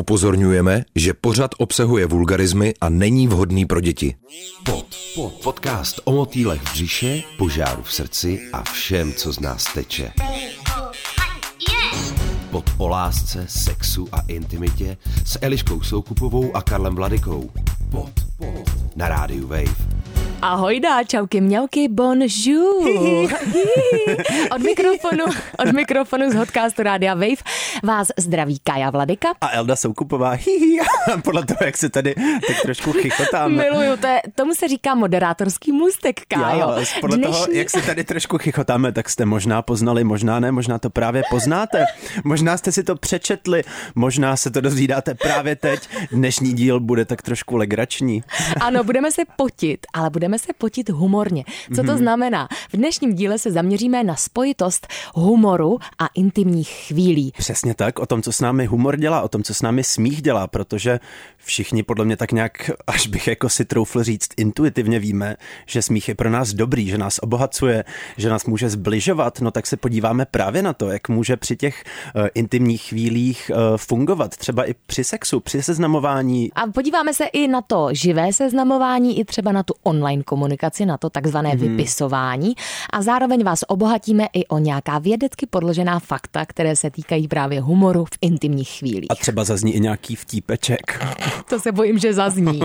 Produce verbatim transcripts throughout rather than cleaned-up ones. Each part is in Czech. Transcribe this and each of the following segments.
Upozorňujeme, že pořad obsahuje vulgarizmy a není vhodný pro děti. Pot. Pot. Podcast o motýlech v břiše, požáru v srdci a všem, co z nás teče. Pot o lásce, sexu a intimitě s Eliškou Soukupovou a Karlem Vladykou. Pot. Pot. Na rádiu Wave. Ahoj dá, čauky, mňauky, bonjour. Od mikrofonu, od mikrofonu z podcastu Rádia Wave vás zdraví Kaja Vladyka. A Elda Soukupová. Podle toho, jak se tady tak trošku chichotáme. Miluju, to je, tomu se říká moderátorský můstek, Kájo. Já, podle Dnešní... toho, jak se tady trošku chichotáme, tak jste možná poznali, možná ne, možná to právě poznáte. Možná jste si to přečetli, možná se to dozvídáte právě teď. Dnešní díl bude tak trošku legrační. Ano, budeme se potit, ale budeme se potit humorně. Co to znamená? V dnešním díle se zaměříme na spojitost humoru a intimních chvílí. Přesně tak, o tom, co s námi humor dělá, o tom, co s námi smích dělá, protože všichni podle mě tak nějak, až bych jako si troufl říct, intuitivně víme, že smích je pro nás dobrý, že nás obohacuje, že nás může zbližovat, no tak se podíváme právě na to, jak může při těch uh, intimních chvílích uh, fungovat, třeba i při sexu, při seznamování. A podíváme se i na to živé seznamování, i třeba na tu online komunikaci, na to takzvané hmm. vypisování a zároveň vás obohatíme i o nějaká vědecky podložená fakta, které se týkají právě humoru v intimních chvílích. A třeba zazní i nějaký vtípeček. To se bojím, že zazní.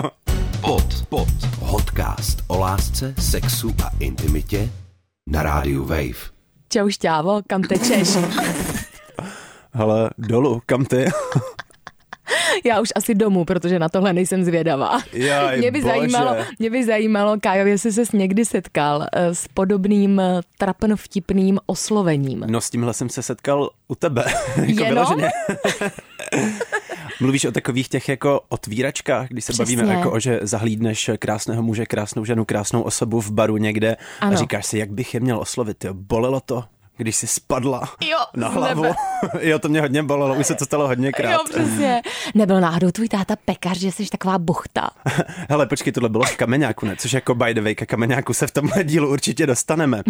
Pot, pot, podcast o lásce, sexu a intimitě na rádiu Wave. Čau šťávo, kam tečeš? Hele, dolů, kam ty? Já už asi domů, protože na tohle nejsem zvědavá. Jaj, mě by bože. zajímalo, mě by zajímalo, Kájo, jestli ses někdy setkal s podobným trapnovtipným oslovením. No s tímhle jsem se setkal u tebe. Jako vyloženě. Mluvíš o takových těch jako otvíračkách, když se Přesně. bavíme jako o, že zahlídneš krásného muže, krásnou ženu, krásnou osobu v baru někde ano. a říkáš si, jak bych je měl oslovit, jo, bolelo to. Když jsi spadla jo, na hlavu. Jo, to mě hodně bolelo, už se to stalo hodněkrát. Jo, přesně. Nebyl náhodou tvůj táta pekař, že jsi taková buchta? Hele, počkej, tohle bylo v Kameňáku, ne? Což jako by the way, ke Kameňáku se v tomhle dílu určitě dostaneme.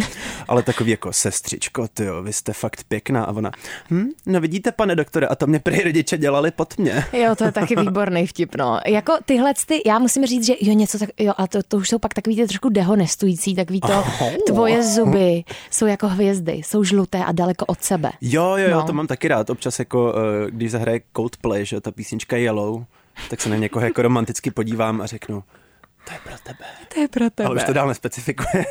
Ale takový jako sestřičko, tyjo, vy jste fakt pěkná. A ona, hm, no vidíte, pane doktore, a to mě prý rodiče dělali pod mě. Jo, to je taky výborný vtip, no. Jako tyhle ty, já musím říct, že jo, něco tak, jo, a to, to už jsou pak takový ty trošku dehonestující, takový to, oh. tvoje zuby jsou jako hvězdy, jsou žluté a daleko od sebe. Jo, jo, no. To mám taky rád. Občas jako, když zahraje Coldplay, že ta písnička Yellow, tak se na někoho jako romanticky podívám a řeknu, to je pro tebe. To je pro tebe. Ale už to dál nespecifikuješ.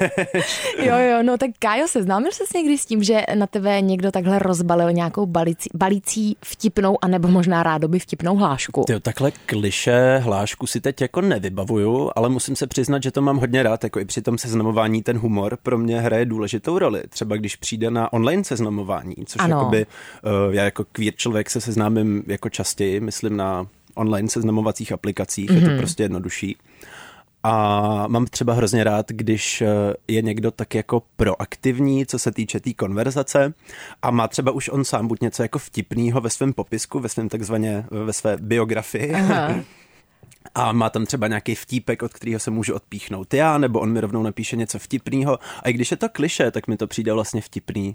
Jo, jo, no tak Kájo, seznámil ses někdy s tím, že na tebe někdo takhle rozbalil nějakou balicí, balící vtipnou anebo možná rádoby vtipnou hlášku? Jo, takhle kliše hlášku si teď jako nevybavuju, ale musím se přiznat, že to mám hodně rád, jako i při tom seznamování ten humor pro mě hraje důležitou roli. Třeba když přijde na online seznamování, což ano. jakoby, já jako queer člověk se seznámím jako častěji, myslím na online seznamovacích aplikacích, mm-hmm. je to prostě jednodušší. A mám třeba hrozně rád, když je někdo tak jako proaktivní, co se týče té tý konverzace a má třeba už on sám buď něco jako vtipného ve svém popisku, ve svém takzvaně, ve své biografii. Aha. A má tam třeba nějaký vtípek, od kterého se můžu odpíchnout já, nebo on mi rovnou napíše něco vtipného. A i když je to klišé, tak mi to přijde vlastně vtipný.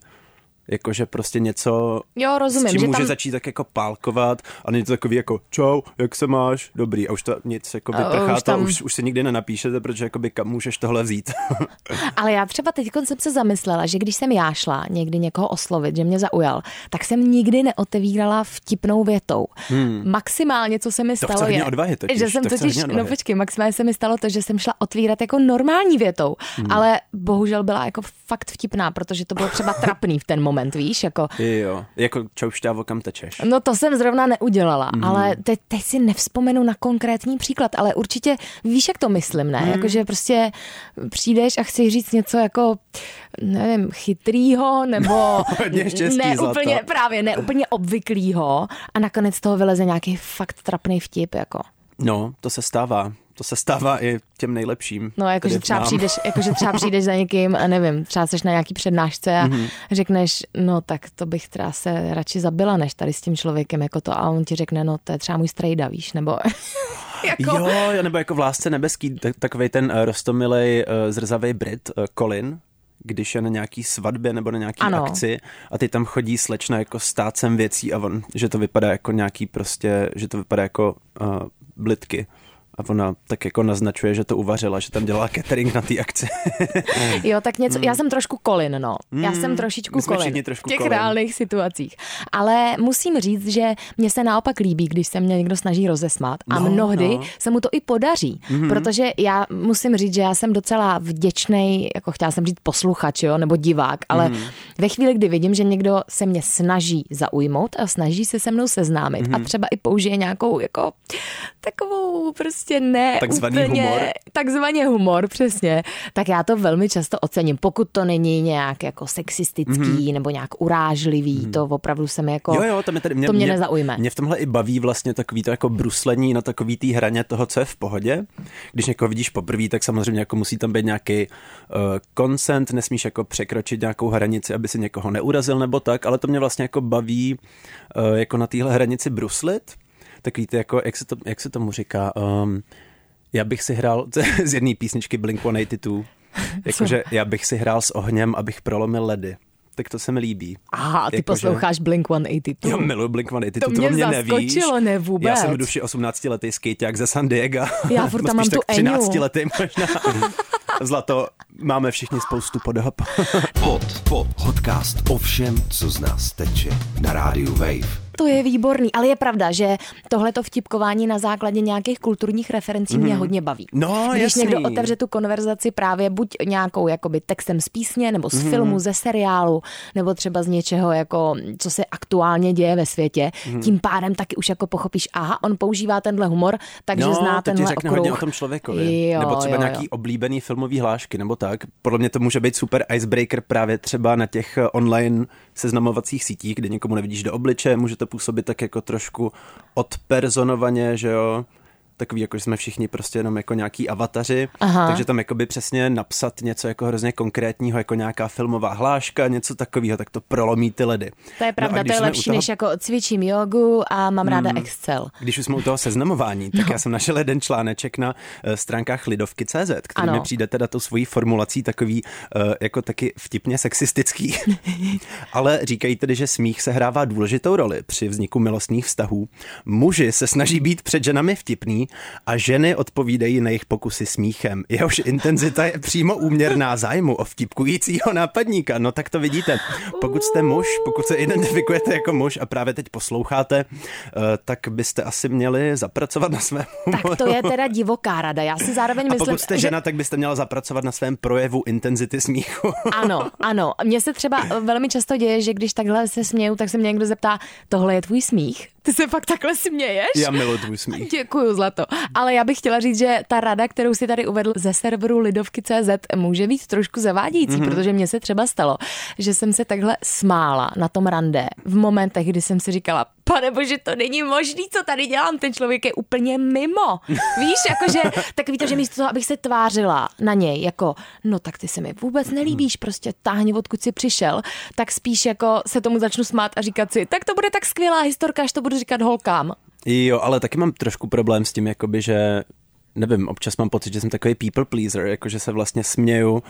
Jakože prostě něco, jo, rozumím, s čím že může tam... začít tak jako pálkovat a něco takový jako čau, jak se máš, dobrý a už to nic jako vyprchá, už, tam... už, už se nikdy nenapíšete, protože jakoby kam můžeš tohle vzít. Ale já třeba teď jsem se zamyslela, že když jsem já šla někdy někoho oslovit, že mě zaujal, tak jsem nikdy neotevírala vtipnou větou. Hmm. Maximálně, co se mi stalo to je, odvahy, totiž, že jsem to totiž, no počkej, maximálně se mi stalo to, že jsem šla otvírat jako normální větou, hmm. ale bohužel byla jako fakt vtipná, protože to bylo třeba trapný v ten moment. Víš, jako... Jo, jako čau šťávo, kam tečeš. No to jsem zrovna neudělala, mm. ale teď, teď si nevzpomenu na konkrétní příklad, ale určitě víš, jak to myslím, ne? Mm. Jakože prostě přijdeš a chceš říct něco jako, nevím, chytrýho, nebo neúplně, právě neúplně obvyklýho a nakonec z toho vyleze nějaký fakt trapnej vtip, jako. No, to se stává. To se stává i těm nejlepším. No, jakože třeba, přijdeš, jakože třeba přijdeš za někým, nevím, třeba seš na nějaký přednášce a mm-hmm. řekneš, no tak to bych třeba se radši zabila, než tady s tím člověkem, jako to, a on ti řekne, no to je třeba můj strejda, víš, nebo... Jako... Jo, nebo jako v Lásce nebeský, tak, takovej ten uh, roztomilej uh, zrzavej Brit, uh, Colin, když je na nějaký svatbě nebo na nějaký ano. akci a ty tam chodí slečna jako s tácem věcí a on, že to vypadá jako nějaký prostě, že to vypadá jako uh, blitky. A ona tak jako naznačuje, že to uvařila, že tam dělala catering na té akci. Jo, tak něco, mm. já jsem trošku Colin, no. Mm. Já jsem trošičku Colin trošku v těch Colin. reálných situacích. Ale musím říct, že mně se naopak líbí, když se mě někdo snaží rozesmát a no, mnohdy no. se mu to i podaří, mm-hmm. protože já musím říct, že já jsem docela vděčnej, jako chtěla jsem říct posluchač, jo, nebo divák, ale mm. ve chvíli, kdy vidím, že někdo se mě snaží zaujmout a snaží se se mnou seznámit mm-hmm. a třeba i použije nějakou jako takovou prostě ne, takzvaný úplně, humor. Takzvaně humor, přesně. Tak já to velmi často ocením, pokud to není nějak jako sexistický mm-hmm. nebo nějak urážlivý, mm-hmm. to opravdu se mi jako, jo, jo, to mě, tady, mě, to mě, mě nezaujme. Mě v tomhle i baví vlastně takový to jako bruslení na takový té hraně toho, co je v pohodě. Když někoho vidíš poprvé, tak samozřejmě jako musí tam být nějaký consent, uh, nesmíš jako překročit nějakou hranici, aby si někoho neurazil nebo tak, ale to mě vlastně jako baví uh, jako na téhle hranici bruslit. Tak víte, jako, jak se, to, jak se tomu říká, um, já bych si hrál z jedné písničky Blink one eighty two, jakože já bych si hrál s ohněm, abych prolomil ledy. Tak to se mi líbí. Aha, ty jako, posloucháš že... Blink one eighty two. Já miluji Blink one eighty two, to, to mě, mě zaskočilo, nevíš. Ne vůbec. Já jsem v duši osmnáctiletý skejťák ze San Diego. Já furt tam mám tu Eniu. třináctiletý možná. Zlato, máme všichni spoustu podhop. Pot, pot, podcast o všem, co z nás teče na rádiu Wave. To je výborný, ale je pravda, že tohleto vtipkování na základě nějakých kulturních referencí mm. mě hodně baví. No, když jasný. Někdo otevře tu konverzaci právě buď nějakou jakoby textem z písně, nebo z mm. filmu, ze seriálu, nebo třeba z něčeho, jako, co se aktuálně děje ve světě, mm. tím pádem taky už jako pochopíš, aha, on používá tenhle humor, takže no, zná tenhle okruh. No, to ti řekne hodně o tom člověkovi. Jo, nebo třeba jo, nějaký jo. oblíbený filmový hlášky, nebo tak. Podle mě to může být super icebreaker právě třeba na těch online seznamovacích sítích, kde někomu nevidíš do obličeje, může to působit tak jako trošku odpersonovaně, že jo, takový jako, že jsme všichni prostě jenom jako nějaký avataři, aha. takže tam jakoby přesně napsat něco jako hrozně konkrétního, jako nějaká filmová hláška, něco takového, tak to prolomí ty ledy. To je pravda, no to je lepší, toho... než jako cvičím jogu a mám ráda mm, Excel. Když už jsme u toho seznamování, tak no. já jsem našel jeden článeček na uh, stránkách lidovky tečka cé zet, který ano. mi přijde teda tou svojí formulací takový uh, jako taky vtipně sexistický. Ale říkají tedy, že smích sehrává důležitou roli při vzniku milostných vztahů. Muži se snaží být před ženami vtipný a ženy odpovídají na jejich pokusy smíchem. Jehož intenzita je přímo úměrná zájmu o vtipkujícího nápadníka. No tak to vidíte. Pokud jste muž, pokud se identifikujete jako muž a právě teď posloucháte, tak byste asi měli zapracovat na svém humoru. Tak to je teda divoká rada. Já si zároveň myslím, a pokud jste žena, že... tak byste měla zapracovat na svém projevu intenzity smíchu. Ano, ano. Mně se třeba velmi často děje, že když takhle se směju, tak se mě někdo zeptá, tohle je tvůj smích? Ty se fakt takhle směješ? Já miluji tvůj smích. Děkuju, zlato. Ale já bych chtěla říct, že ta rada, kterou si tady uvedl ze serveru lidovky tečka cé zet, může být trošku zavádějící, mm-hmm. protože mně se třeba stalo, že jsem se takhle smála na tom rande v momentech, kdy jsem si říkala, pane bože, to není možný, co tady dělám, ten člověk je úplně mimo. Víš, jakože, tak víte, že místo toho, abych se tvářila na něj, jako, no tak ty se mi vůbec nelíbíš, prostě táhni, odkud jsi přišel, tak spíš jako se tomu začnu smát a říkat si, tak to bude tak skvělá historka, až to budu říkat holkám. Jo, ale taky mám trošku problém s tím, jakoby, že nevím, občas mám pocit, že jsem takový people pleaser, jakože se vlastně směju,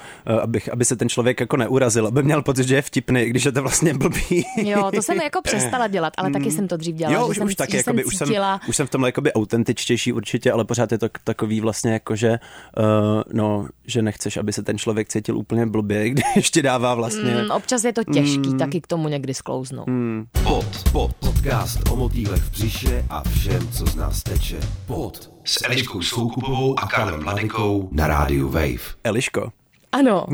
abych, aby se ten člověk jako neurazil, aby měl pocit, že je vtipný, když je to vlastně blbý. Jo, to jsem jako přestala dělat, ale taky jsem to dřív dělala. Jo, už, jsem, už taky, jakoby, jsem cítila... už, jsem, už jsem v tomhle jakoby autentičtější určitě, ale pořád je to takový vlastně jakože, uh, no, že nechceš, aby se ten člověk cítil úplně blbě, když ještě dává vlastně. Mm, občas je to těžký, mm. taky k tomu někdy sklouznout. Mm. Pod, pod, podcast o motýlech v břiše a všem, co z nás teče. Pod. S Eliškou Soukupovou a Karlem Vladykou na rádiu Wave. Eliško. Ano.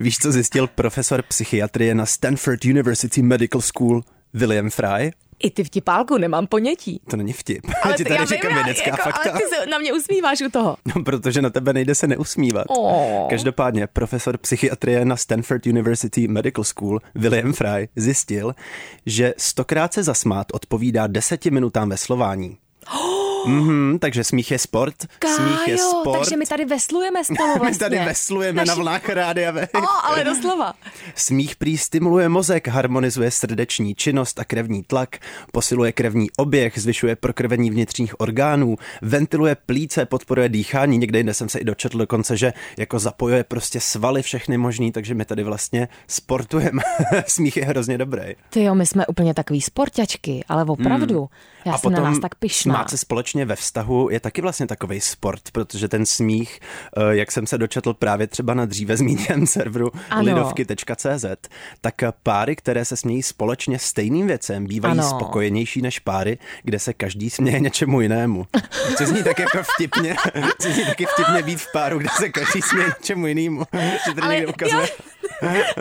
Víš, co zjistil profesor psychiatrie na Stanford University Medical School William Fry? I ty vtipálku, nemám ponětí. To není vtip. Ale ty tady říkám vědecká jako, fakta. Ale ty se na mě usmíváš u toho. No, protože na tebe nejde se neusmívat. Oh. Každopádně profesor psychiatrie na Stanford University Medical School William Fry zjistil, že stokrát se zasmát odpovídá deseti minutám veslování. Oh. Mm-hmm, takže smích je sport. Kájo, smích je sport. Takže my tady veslujeme s toho vlastně. My tady veslujeme Naši... na vlnách Rádia Wave. O, ale doslova. Smích prý stimuluje mozek, harmonizuje srdeční činnost a krevní tlak, posiluje krevní oběh, zvyšuje prokrvení vnitřních orgánů, ventiluje plíce, podporuje dýchání. Někde jinde jsem se i dočetl dokonce, že jako zapojuje prostě svaly všechny možný, takže my tady vlastně sportujeme. Smích je hrozně dobrý. Ty jo, my jsme úplně takový sportačky, ale opravdu. Mm. Já a jsem potom na nás tak pyšná. Smát se společně ve vztahu je taky vlastně takovej sport, protože ten smích, jak jsem se dočetl právě třeba na dříve zmíněném serveru lidovky tečka cé zet, tak páry, které se smějí společně stejným věcem, bývají ano. spokojenější než páry, kde se každý směje něčemu jinému. Co zní tak jako vtipně, co zní taky vtipně být v páru, kde se každý směje něčemu jinému. Ale,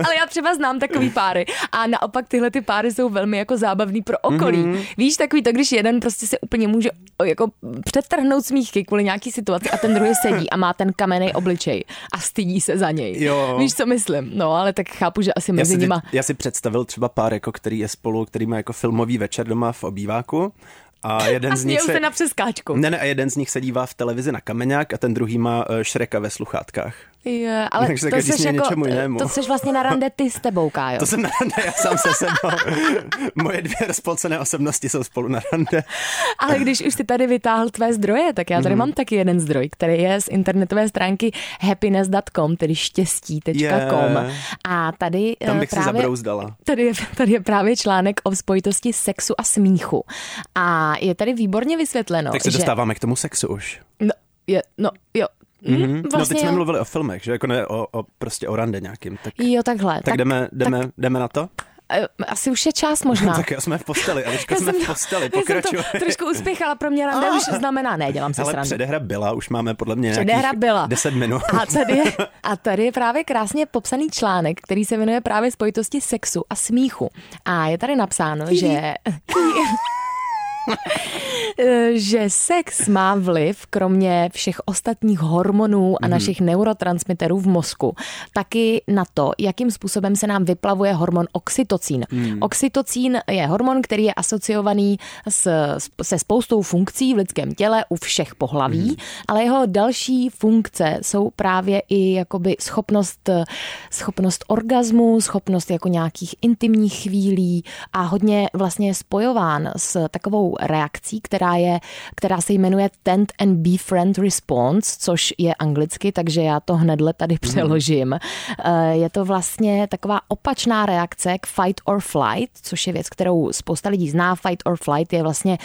ale já třeba znám takový páry a naopak tyhle ty páry jsou velmi jako zábavný pro okolí. Mm-hmm. Víš, takový to, když jeden prostě se úplně může jako přetrhnout smíchky kvůli nějaký situaci a ten druhý sedí a má ten kamenej obličej a stydí se za něj. Jo. Víš, co myslím? No, ale tak chápu, že asi mezi já si, nima... Já si představil třeba pár, jako, který je spolu, který má jako filmový večer doma v obýváku. A jeden a z nich se na přeskáčku. Ne, ne, a jeden z nich se dívá v televizi na kameňák a ten druhý má Šreka ve sluchátkách. Je, ale takže to seš jako, to seš vlastně na rande ty s tebou, Kájo. To jsem na rande, já sám se sebou. Moje dvě rozpolcené osobnosti jsou spolu na rande. Ale když už jsi tady vytáhl tvé zdroje, tak já tady mm. mám taky jeden zdroj, který je z internetové stránky happiness tečka com, tedy štěstí tečka com. Yeah. A tady Tam bych právě, si zabrouzdala. Tady je, tady je právě článek o spojitosti sexu a smíchu. A je tady výborně vysvětleno, tak se že... dostáváme k tomu sexu už. No, je, no jo. Mm-hmm. Vlastně no teď jsme jo. mluvili o filmech, že jako ne o, o prostě o rande nějakým. Tak, jo takhle. Tak, tak, jdeme, jdeme, tak jdeme na to? Asi už je čas možná. Tak já jsme v posteli, Eliška, jsme v posteli, pokračuj. Trošku uspěchala, pro mě rande už znamená, ne, dělám se srandu. Ale předehra byla, už máme podle mě nějakých deset minut. A tady, je, a tady je právě krásně popsaný článek, který se věnuje právě spojitosti sexu a smíchu. A je tady napsáno, že... že sex má vliv, kromě všech ostatních hormonů a našich neurotransmiterů v mozku, taky na to, jakým způsobem se nám vyplavuje hormon oxytocín. Hmm. Oxytocín je hormon, který je asociovaný s, se spoustou funkcí v lidském těle u všech pohlaví, hmm. ale jeho další funkce jsou právě i jakoby schopnost, schopnost orgazmu, schopnost jako nějakých intimních chvílí a hodně vlastně spojován s takovou reakcí, která, je, která se jmenuje Tent and Befriend Response, což je anglicky, takže já to hnedle tady přeložím. Je to vlastně taková opačná reakce k fight or flight, což je věc, kterou spousta lidí zná. Fight or flight je vlastně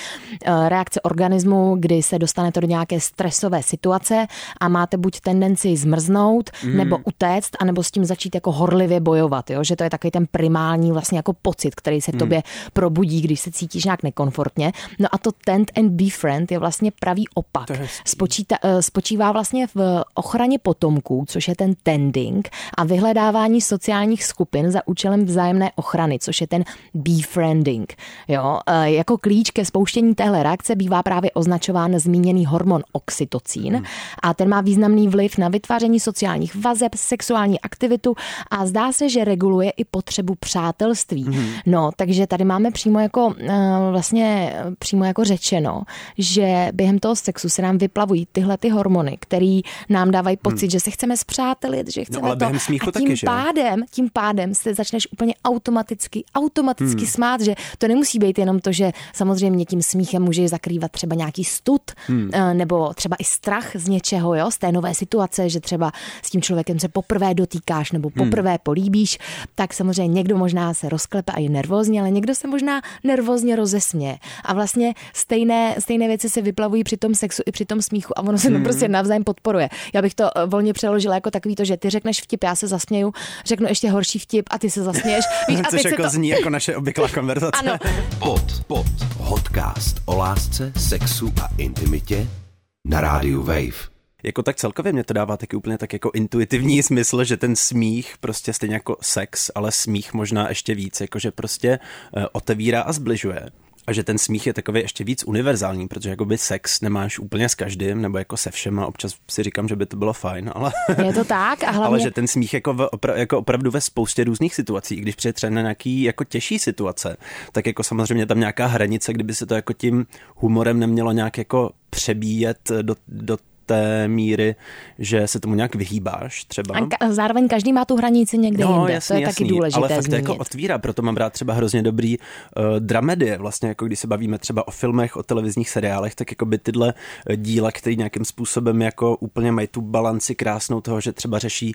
reakce organismu, kdy se dostanete do nějaké stresové situace a máte buď tendenci zmrznout, mm. nebo utéct, anebo s tím začít jako horlivě bojovat. Jo? Že to je takový ten primální vlastně jako pocit, který se v tobě probudí, když se cítíš nějak nekomfortně. No a to tent and befriend je vlastně pravý opak. Spočíta, spočívá vlastně v ochraně potomků, což je ten tending, a vyhledávání sociálních skupin za účelem vzájemné ochrany, což je ten befriending. Jo? Jako klíč ke spouštění téhle reakce bývá právě označován zmíněný hormon oxytocín hmm. a ten má významný vliv na vytváření sociálních vazeb, sexuální aktivitu a zdá se, že reguluje i potřebu přátelství. Hmm. No, takže tady máme přímo jako vlastně přímo jako řečeno, že během toho sexu se nám vyplavují tyhle ty hormony, které nám dávají pocit, hmm. že se chceme spřátelit, že chceme no, to. A tím taky, pádem, tím pádem se začneš úplně automaticky, automaticky hmm. smát, že to nemusí být jenom to, že samozřejmě tím smíchem může zakrývat třeba nějaký stud, hmm. nebo třeba i strach z něčeho, jo, z té nové situace, že třeba s tím člověkem se poprvé dotýkáš nebo poprvé hmm. políbíš, tak samozřejmě někdo možná se rozklepe a je nervózně, ale někdo se možná nervózně rozesměje. A vlastně stejné, stejné věci se vyplavují při tom sexu i při tom smíchu a ono se to mm. prostě navzájem podporuje. Já bych to volně přeložila jako takový to, že ty řekneš vtip, já se zasměju, řeknu ještě horší vtip a ty se zasměješ. Víš, a což jako to... zní jako naše obvyklá konverzace. Ano. Pot, pot, podcast o lásce, sexu a intimitě na rádiu Wave. Jako tak celkově mě to dává taky úplně tak jako intuitivní smysl, že ten smích prostě stejně jako sex, ale smích možná ještě víc, jakože prostě otevírá a zbližuje. A že ten smích je takový ještě víc univerzální, protože jakoby sex nemáš úplně s každým, nebo jako se všema, občas si říkám, že by to bylo fajn, ale... Je to tak a hlavně... Ale že ten smích jako, v opra- jako opravdu ve spoustě různých situací, i když přijde třeba na nějaký jako těžší situace, tak jako samozřejmě tam nějaká hranice, kdyby se to jako tím humorem nemělo nějak jako přebíjet do, do té míry, že se tomu nějak vyhýbáš třeba. A ka- zároveň každý má tu hranici někde no, jinde, jasný, to je jasný, taky důležité ale fakt zmínit. Jako otvírá, proto mám rád třeba hrozně dobrý uh, dramedie, vlastně jako když se bavíme třeba o filmech, o televizních seriálech, tak jako by tyhle díla, které nějakým způsobem jako úplně mají tu balanci krásnou toho, že třeba řeší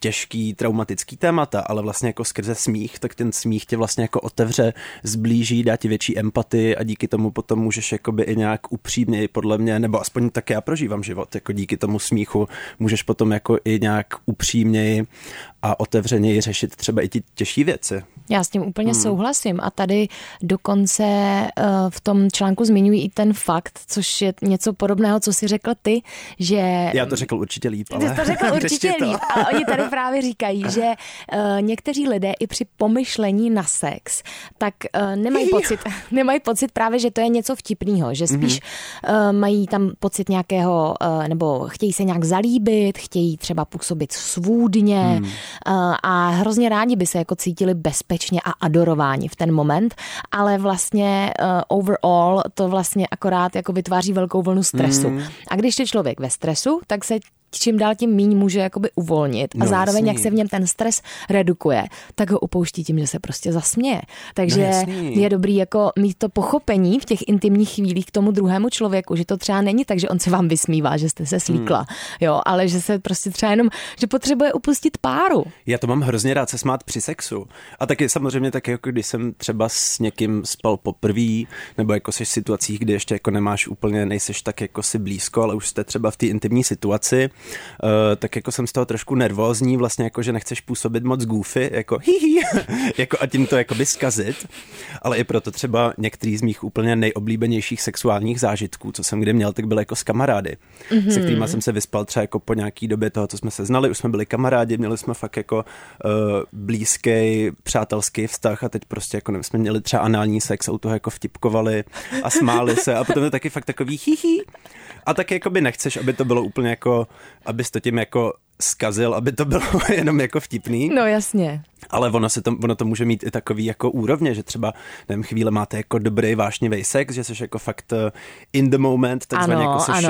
těžký, traumatický témata, ale vlastně jako skrze smích, tak ten smích tě vlastně jako otevře, zblíží, dá ti větší empatii a díky tomu potom můžeš jakoby i nějak upřímněji podle mě, nebo aspoň tak já prožívám život. Jako díky tomu smíchu můžeš potom jako i nějak upřímněji a otevřeněji řešit třeba i ty těžší věci. Já s tím úplně hmm. souhlasím a tady dokonce v tom článku zmiňují i ten fakt, což je něco podobného, co si řekl ty, že... Já to řekl určitě líp, ale... Ty to řekl určitě to. líp, ale oni tady právě říkají, že někteří lidé i při pomyšlení na sex, tak nemají pocit, nemají pocit právě, že to je něco vtipného, že spíš mm-hmm. mají tam pocit nějakého... nebo chtějí se nějak zalíbit, chtějí třeba působit svůdně hmm. a hrozně rádi by se jako cítili bezpečně a adorováni v ten moment, ale vlastně overall to vlastně akorát jako vytváří velkou vlnu stresu. Hmm. A když je člověk ve stresu, tak se čím dál tím míň může jakoby uvolnit a no, zároveň, jasný. Jak se v něm ten stres redukuje, tak ho upouští tím, že se prostě zasměje. Takže no, je dobrý jako mít to pochopení v těch intimních chvílích k tomu druhému člověku, že to třeba není tak, že on se vám vysmívá, že jste se slíkla, hmm. jo, ale že se prostě třeba jenom, že potřebuje upustit páru. Já to mám hrozně rád se smát při sexu. A taky samozřejmě taky, jako když jsem třeba s někým spal poprvé, nebo jako jsi v situacích, kdy ještě jako nemáš úplně, nejseš tak jako si blízko, ale už jste třeba v té intimní situaci. Uh, tak jako jsem z toho trošku nervózní, vlastně jako, že nechceš působit moc goofy, jako hihi, jako a tím to jakoby zkazit, ale i proto třeba některý z mých úplně nejoblíbenějších sexuálních zážitků, co jsem kdy měl, tak byly jako s kamarády, mm-hmm. se kterýma jsem se vyspal třeba jako po nějaký době toho, co jsme se znali, už jsme byli kamarádi, měli jsme fakt jako uh, blízký, přátelský vztah a teď prostě jako nevím, jsme měli třeba anální sex a u toho jako vtipkovali a smáli se a potom to taky fakt takový hihi a taky jakoby nechceš, aby to bylo úplně jako abys to tím jako zkazil, aby to bylo jenom jako vtipný. No jasně. Ale ono, se to, ono to může mít i takový jako úrovně, že třeba, nevím, chvíle máte jako dobrý vášnivý sex, že seš jako fakt in the moment, takzvaně jako seš,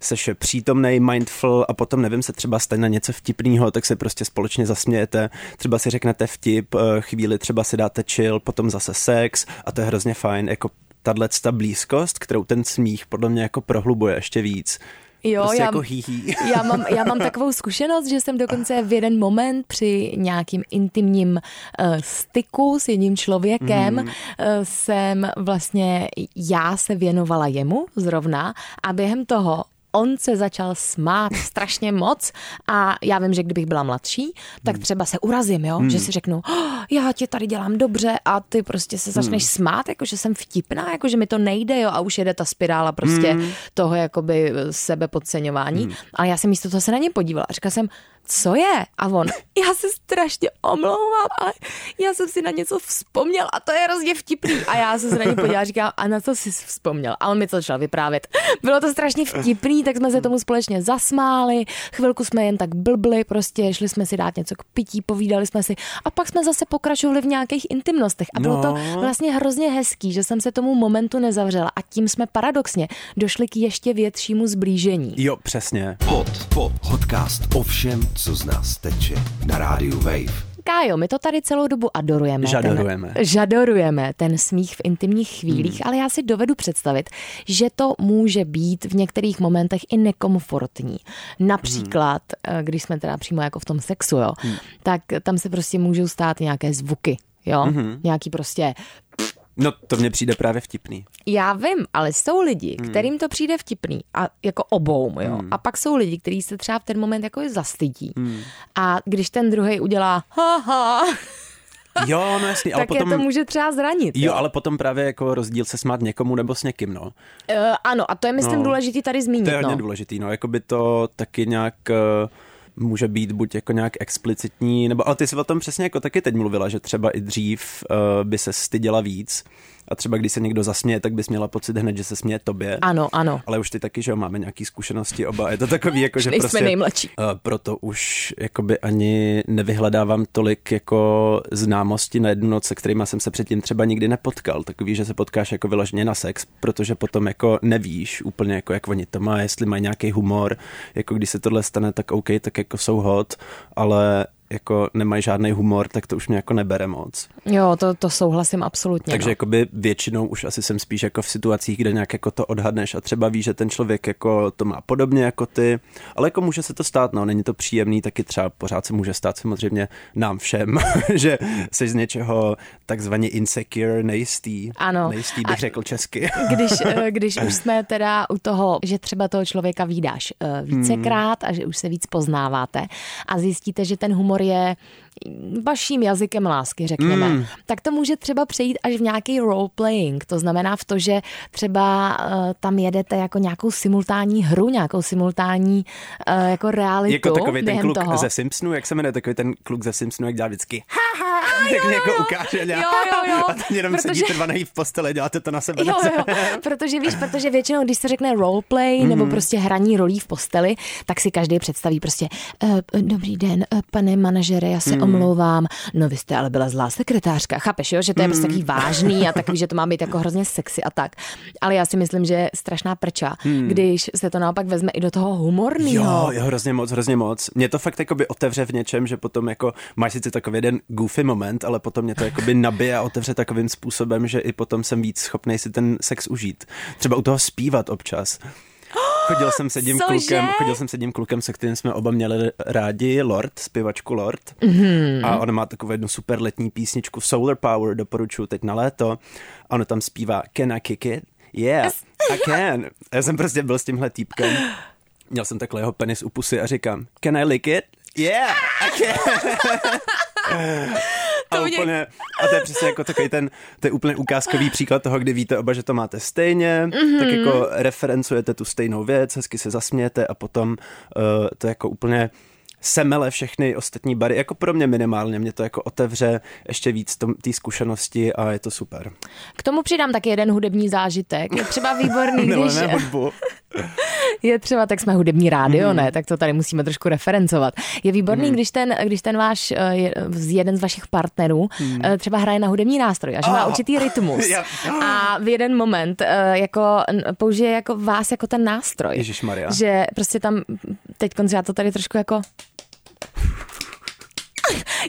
seš přítomnej, mindful a potom, nevím, se třeba stane na něco vtipného, tak se prostě společně zasmějete, třeba si řeknete vtip, chvíli třeba si dáte chill, potom zase sex a to je hrozně fajn, jako tato blízkost, kterou ten smích podle mě jako prohlubuje ještě víc. Jo, prostě já, jako já, mám, já mám takovou zkušenost, že jsem dokonce v jeden moment při nějakým intimním uh, styku s jedním člověkem mm. uh, jsem vlastně, já se věnovala jemu zrovna a během toho on se začal smát strašně moc a já vím, že kdybych byla mladší, tak třeba se urazím, jo? Hmm. Že si řeknu, oh, já ti tady dělám dobře a ty prostě se začneš hmm. smát, jakože jsem vtipná, jakože mi to nejde, jo? A už jede ta spirála prostě hmm. toho jakoby sebepodceňování. Hmm. Ale já jsem místo toho se na ně podívala a říkala jsem, co je? A on, já se strašně omlouvám, ale já jsem si na něco vzpomněl a to je hrozně vtipný. A já se na ně podívala a říkám, a na co jsi vzpomněl? A on mi to začal vyprávět. Bylo to strašně vtipný, tak jsme se tomu společně zasmáli, chvilku jsme jen tak blbli, prostě šli jsme si dát něco k pití, povídali jsme si a pak jsme zase pokračovali v nějakých intimnostech. A bylo no. to vlastně hrozně hezký, že jsem se tomu momentu nezavřela a tím jsme paradoxně došli k ještě většímu zblížení. Jo, přesně. Pod, pod, podcast o všem, co z nás teče na rádiu Wave. Kájo, my to tady celou dobu adorujeme. Žadorujeme. Ten, žadorujeme ten smích v intimních chvílích, hmm. ale já si dovedu představit, že to může být v některých momentech i nekomfortní. Například, hmm. když jsme teda přímo jako v tom sexu, jo, hmm. tak tam se prostě můžou stát nějaké zvuky, jo, hmm. nějaký prostě... No to mně přijde právě vtipný. Já vím, ale jsou lidi, kterým to přijde vtipný a jako obou, jo. Hmm. A pak jsou lidi, kteří se třeba v ten moment jako zastydí. Hmm. A když ten druhej udělá haha, jo, no jasný, ale tak potom, je to může třeba zranit. Jo, jo, ale potom právě jako rozdíl se smát někomu nebo s někým, no. Uh, ano, a to je myslím no, důležitý tady zmínit, no. To je hodně no. důležitý, no, jako by to taky nějak... Uh, může být buď jako nějak explicitní, nebo ale ty jsi o tom přesně jako taky teď mluvila, že třeba i dřív uh, by se styděla víc a třeba když se někdo zasměje, tak bys měla pocit hned, že se směje tobě. Ano, ano. Ale už ty taky, že máme nějaký zkušenosti oba. Je to takový, jako že prostě nejmladší. Uh, proto už jakoby ani nevyhledávám tolik jako známosti na jednu noc, se kterýma jsem se předtím třeba nikdy nepotkal. Takový, že se potkáš jako vyloženě na sex, protože potom jako nevíš úplně jako jak oni to má, jestli mají nějaký humor, jako když se tohle stane, tak OK, tak jako jsou hot, ale jako nemají žádný humor, tak to už mě jako nebere moc. Jo, to, to souhlasím absolutně. Takže no. Jakoby většinou už asi jsem spíš jako v situacích, kde nějak jako to odhadneš a třeba víš, že ten člověk jako to má podobně jako ty, ale jako může se to stát, no, není to příjemný, taky třeba pořád se může stát samozřejmě nám všem, že jsi z něčeho takzvaně insecure, nejistý. Ano. Nejistý bych a řekl česky. Když, když už jsme teda u toho, že třeba toho člověka vídáš vícekrát a že už se víc poznáváte a zjistíte, že ten humor je vaším jazykem lásky, řekněme, mm. tak to může třeba přejít až v nějaký role-playing. To znamená v to, že třeba uh, tam jedete jako nějakou simultánní hru, nějakou simultánní uh, jako realitu. Jako takový ten kluk toho. Ze Simpsonů, jak se jmenuje, takový ten kluk ze Simpsonů, jak dělá vždycky ha, ha, tak jako ukáže jo, jo, jo. A ten jenom protože... sedíte dva v posteli, děláte to na sebe. Jo, jo. Protože víš, protože většinou, když se řekne roleplay mm. nebo prostě hraní rolí v posteli, tak si každý představí prostě uh, dobrý den, uh, pane manažere, já se mm. omlouvám. No vy jste ale byla zlá sekretářka. Chápeš, jo? Že to je mm. prostě takový vážný a takový, že to má být jako hrozně sexy a tak. Ale já si myslím, že je strašná prča, mm. když se to naopak vezme i do toho humorného. Jo, jo, hrozně moc, hrozně moc. Mě to fakt jakoby otevře v něčem, že potom jako máš sice takový jeden goofy moment, ale potom mě to jakoby nabije a otevře takovým způsobem, že i potom jsem víc schopnej si ten sex užít. Třeba u toho zpívat občas. Chodil jsem s jedním klukem, chodil jsem s jedním klukem, se kterým jsme oba měli rádi, Lorde, zpěvačku Lorde. Mm. A on má takovou jednu super letní písničku Solar Power, doporučuji teď na léto. A ono tam zpívá Can I kick it? Yeah, I can. A já jsem prostě byl s tímhle týpkem. Měl jsem takhle jeho penis u pusy a říkám Can I lick it? Yeah, I can. A, úplně, a to je přesně jako takový ten, to je úplně ukázkový příklad toho, kdy víte oba, že to máte stejně, mm-hmm. tak jako referencujete tu stejnou věc, hezky se zasmějete a potom uh, to jako úplně semele všechny ostatní bary, jako pro mě minimálně, mě to jako otevře ještě víc té zkušenosti a je to super. K tomu přidám taky jeden hudební zážitek, je třeba výborný, když... hudbu. Je třeba, tak jsme hudební rádio, mm. ne, tak to tady musíme trošku referencovat. Je výborný, mm. když ten, když ten váš, jeden z vašich partnerů mm. třeba hraje na hudební nástroj a že oh. má určitý rytmus yeah. oh. a v jeden moment jako použije jako vás jako ten nástroj. Ježišmarja. Že prostě tam, teď konc já to tady trošku jako...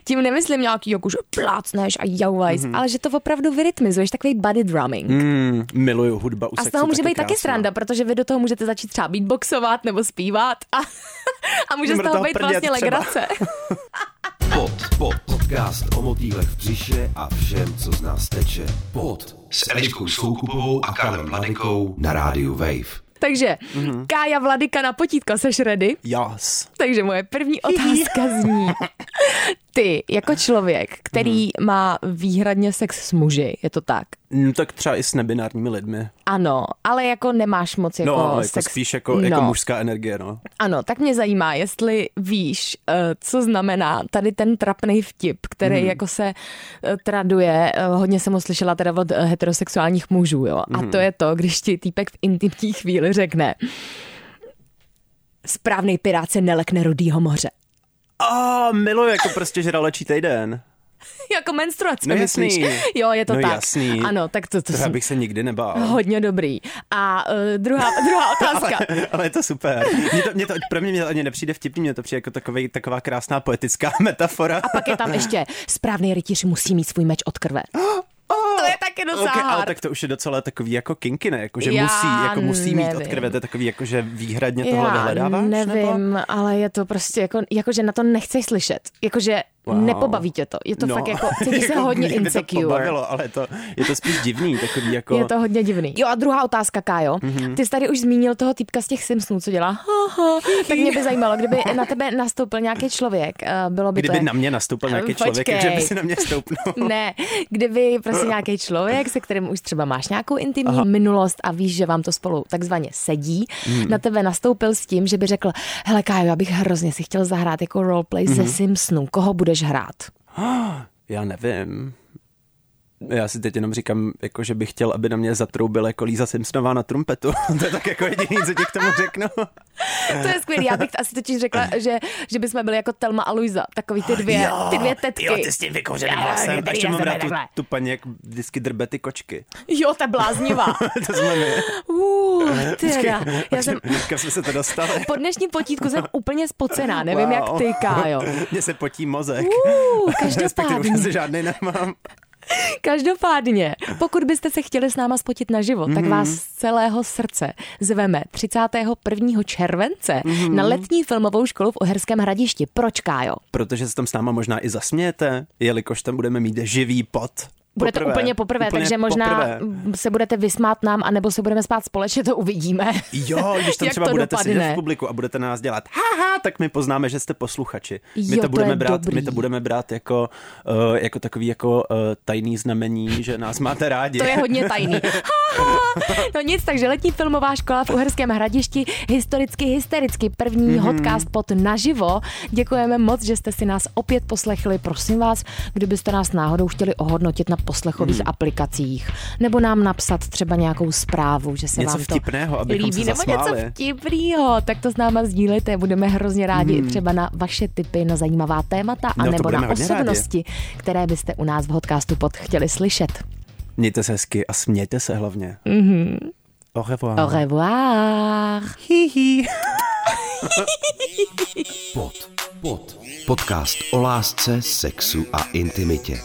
Tím nemyslím nějaký, jako že plácneš a jouajs, mm. ale že to opravdu vyrytmizuješ, takový body drumming. Mm, miluju hudba u sexu. A z toho může být taky sranda, protože vy do toho můžete začít třeba beatboxovat nebo zpívat a, a může z toho být vlastně legrace. Pot, pot, podcast o motýlech v příše a všem, co z nás teče. Pot s Eliškou Soukupovou a Karlem Vladykou na rádiu Wave. Takže, mm-hmm. Kaja Vladyka na potítko, seš ready? Yes. Takže moje první otázka zní, ty jako člověk, který mm-hmm. má výhradně sex s muži, je to tak? No, tak třeba i s nebinárními lidmi. Ano, ale jako nemáš moc jako no, sex. No, jako spíš jako, jako no. mužská energie, no. Ano, tak mě zajímá, jestli víš, co znamená tady ten trapnej vtip, který mm-hmm. jako se traduje, hodně jsem ho slyšela teda od heterosexuálních mužů, jo. Mm-hmm. A to je to, když ti týpek v intimní chvíli řekne, správnej pirát se nelekne rudýho moře. A oh, miluji, jako prostě žralečí týden. Jako menstruace, no myslíš? Jo, je to no tak. Jasný. Ano, tak to, to, to jsem... bych se nikdy nebál. Hodně dobrý. A uh, druhá, druhá otázka. ale, ale je to super. Mě to, mě to, pro mě, mě to ani nepřijde vtipný, mě to přijde jako takovej, taková krásná poetická metafora. A pak je tam ještě, správný rytíř musí mít svůj meč od krve. To je taky docela okay, ale tak to už je docela takový jako kinky, ne? Jako, že já musí, jako musí mít od krve, to je takový, jako, že výhradně tohle já vyhledáváš? Nevím, nebo? Ale je to prostě, jako, jako že na to nechceš slyšet. Jakože wow. Nepobaví tě to. Je to no. fakt jako, cítí se hodně insecure. To pobavilo, ale to, je to spíš divný, takový jako... Je to hodně divný. Jo a druhá otázka, Kájo. Mm-hmm. Ty jsi tady už zmínil toho týpka z těch Simpsonů, co dělá. Tak mě by zajímalo, kdyby na tebe nastoupil nějaký člověk, bylo by kdyby to... Kdyby na mě nastoupil nějaký Počkej. člověk, takže by si na mě stoupnul. Ne, kdyby prostě nějaký člověk, se kterým už třeba máš nějakou intimní Aha. minulost a víš, že vám to spolu takzvaně sedí, mm. na tebe nastoupil s tím, že by řekl, hele Kájo, já bych hrozně si chtěl zahrát jako roleplay mm-hmm. ze Simpsonů. Koho bude hrát? Já nevím. já si teď jenom říkám, jako, že bych chtěl, aby na mě zatroubil jako Lisa Simpsonová na trumpetu. To je tak jako jediný, co ti k tomu řeknu. To je skvělý, já bych asi totiž řekla, že, že bychom byli jako Thelma a Luiza, takový ty dvě, jo, ty dvě tetky. Jo, ty s tím vykouřeným hlasem, až mám rád tu, tu paní, jak vždycky drbe ty kočky. Jo, ta bláznivá. To jsme my. Uh, teda. Já jsem... Dneska jsme se to dostali. Po dnešním potítku jsem úplně spocená, nevím, wow. jak ty, Kájo. Mně se potí mozek. Uh, Respektive se žádnej nemám. Každopádně, pokud byste se chtěli s náma spotit na život, mm-hmm. tak vás z celého srdce zveme třicátého prvního července mm-hmm. na letní filmovou školu v Uherském Hradišti. Proč, Kájo? Protože se tam s náma možná i zasmějete, jelikož tam budeme mít živý pot. Bude to úplně poprvé, úplně takže možná poprvé. Se budete vysmát nám, anebo se budeme spát společně, to uvidíme. Jo, když tam třeba budete dopadne. Sedět v publiku a budete na nás dělat haha, tak my poznáme, že jste posluchači. My, jo, to, budeme brát, my to budeme brát jako, uh, jako takový jako, uh, tajný znamení, že nás máte rádi. To je hodně tajný. No nic, takže letní filmová škola v Uherském Hradišti, historicky hystericky první mm-hmm. podcast Pot naživo. Děkujeme moc, že jste si nás opět poslechli. Prosím vás, kdybyste nás náhodou chtěli ohodnotit na poslechových hmm. aplikacích, nebo nám napsat třeba nějakou zprávu, že se něco vám to líbí, nebo něco vtipného, tak to s náma sdílejte, budeme hrozně rádi hmm. třeba na vaše tipy na zajímavá témata, no, anebo na osobnosti, rádi. Které byste u nás v podcastu Pot chtěli slyšet. Mějte se hezky a smějte se hlavně. Mm-hmm. Au revoir. Au revoir. Hihi. Pot. Pot. Podcast o lásce, sexu a intimitě.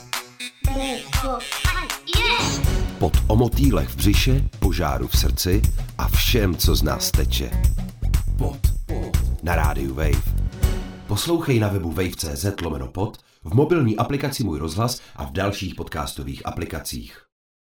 Pot o motýlech v břiše, požáru v srdci a všem, co z nás teče. Pot. Pot. Na rádiu Wave. Poslouchej na webu wave tečka cz lomeno pot, v mobilní aplikaci Můj rozhlas a v dalších podcastových aplikacích.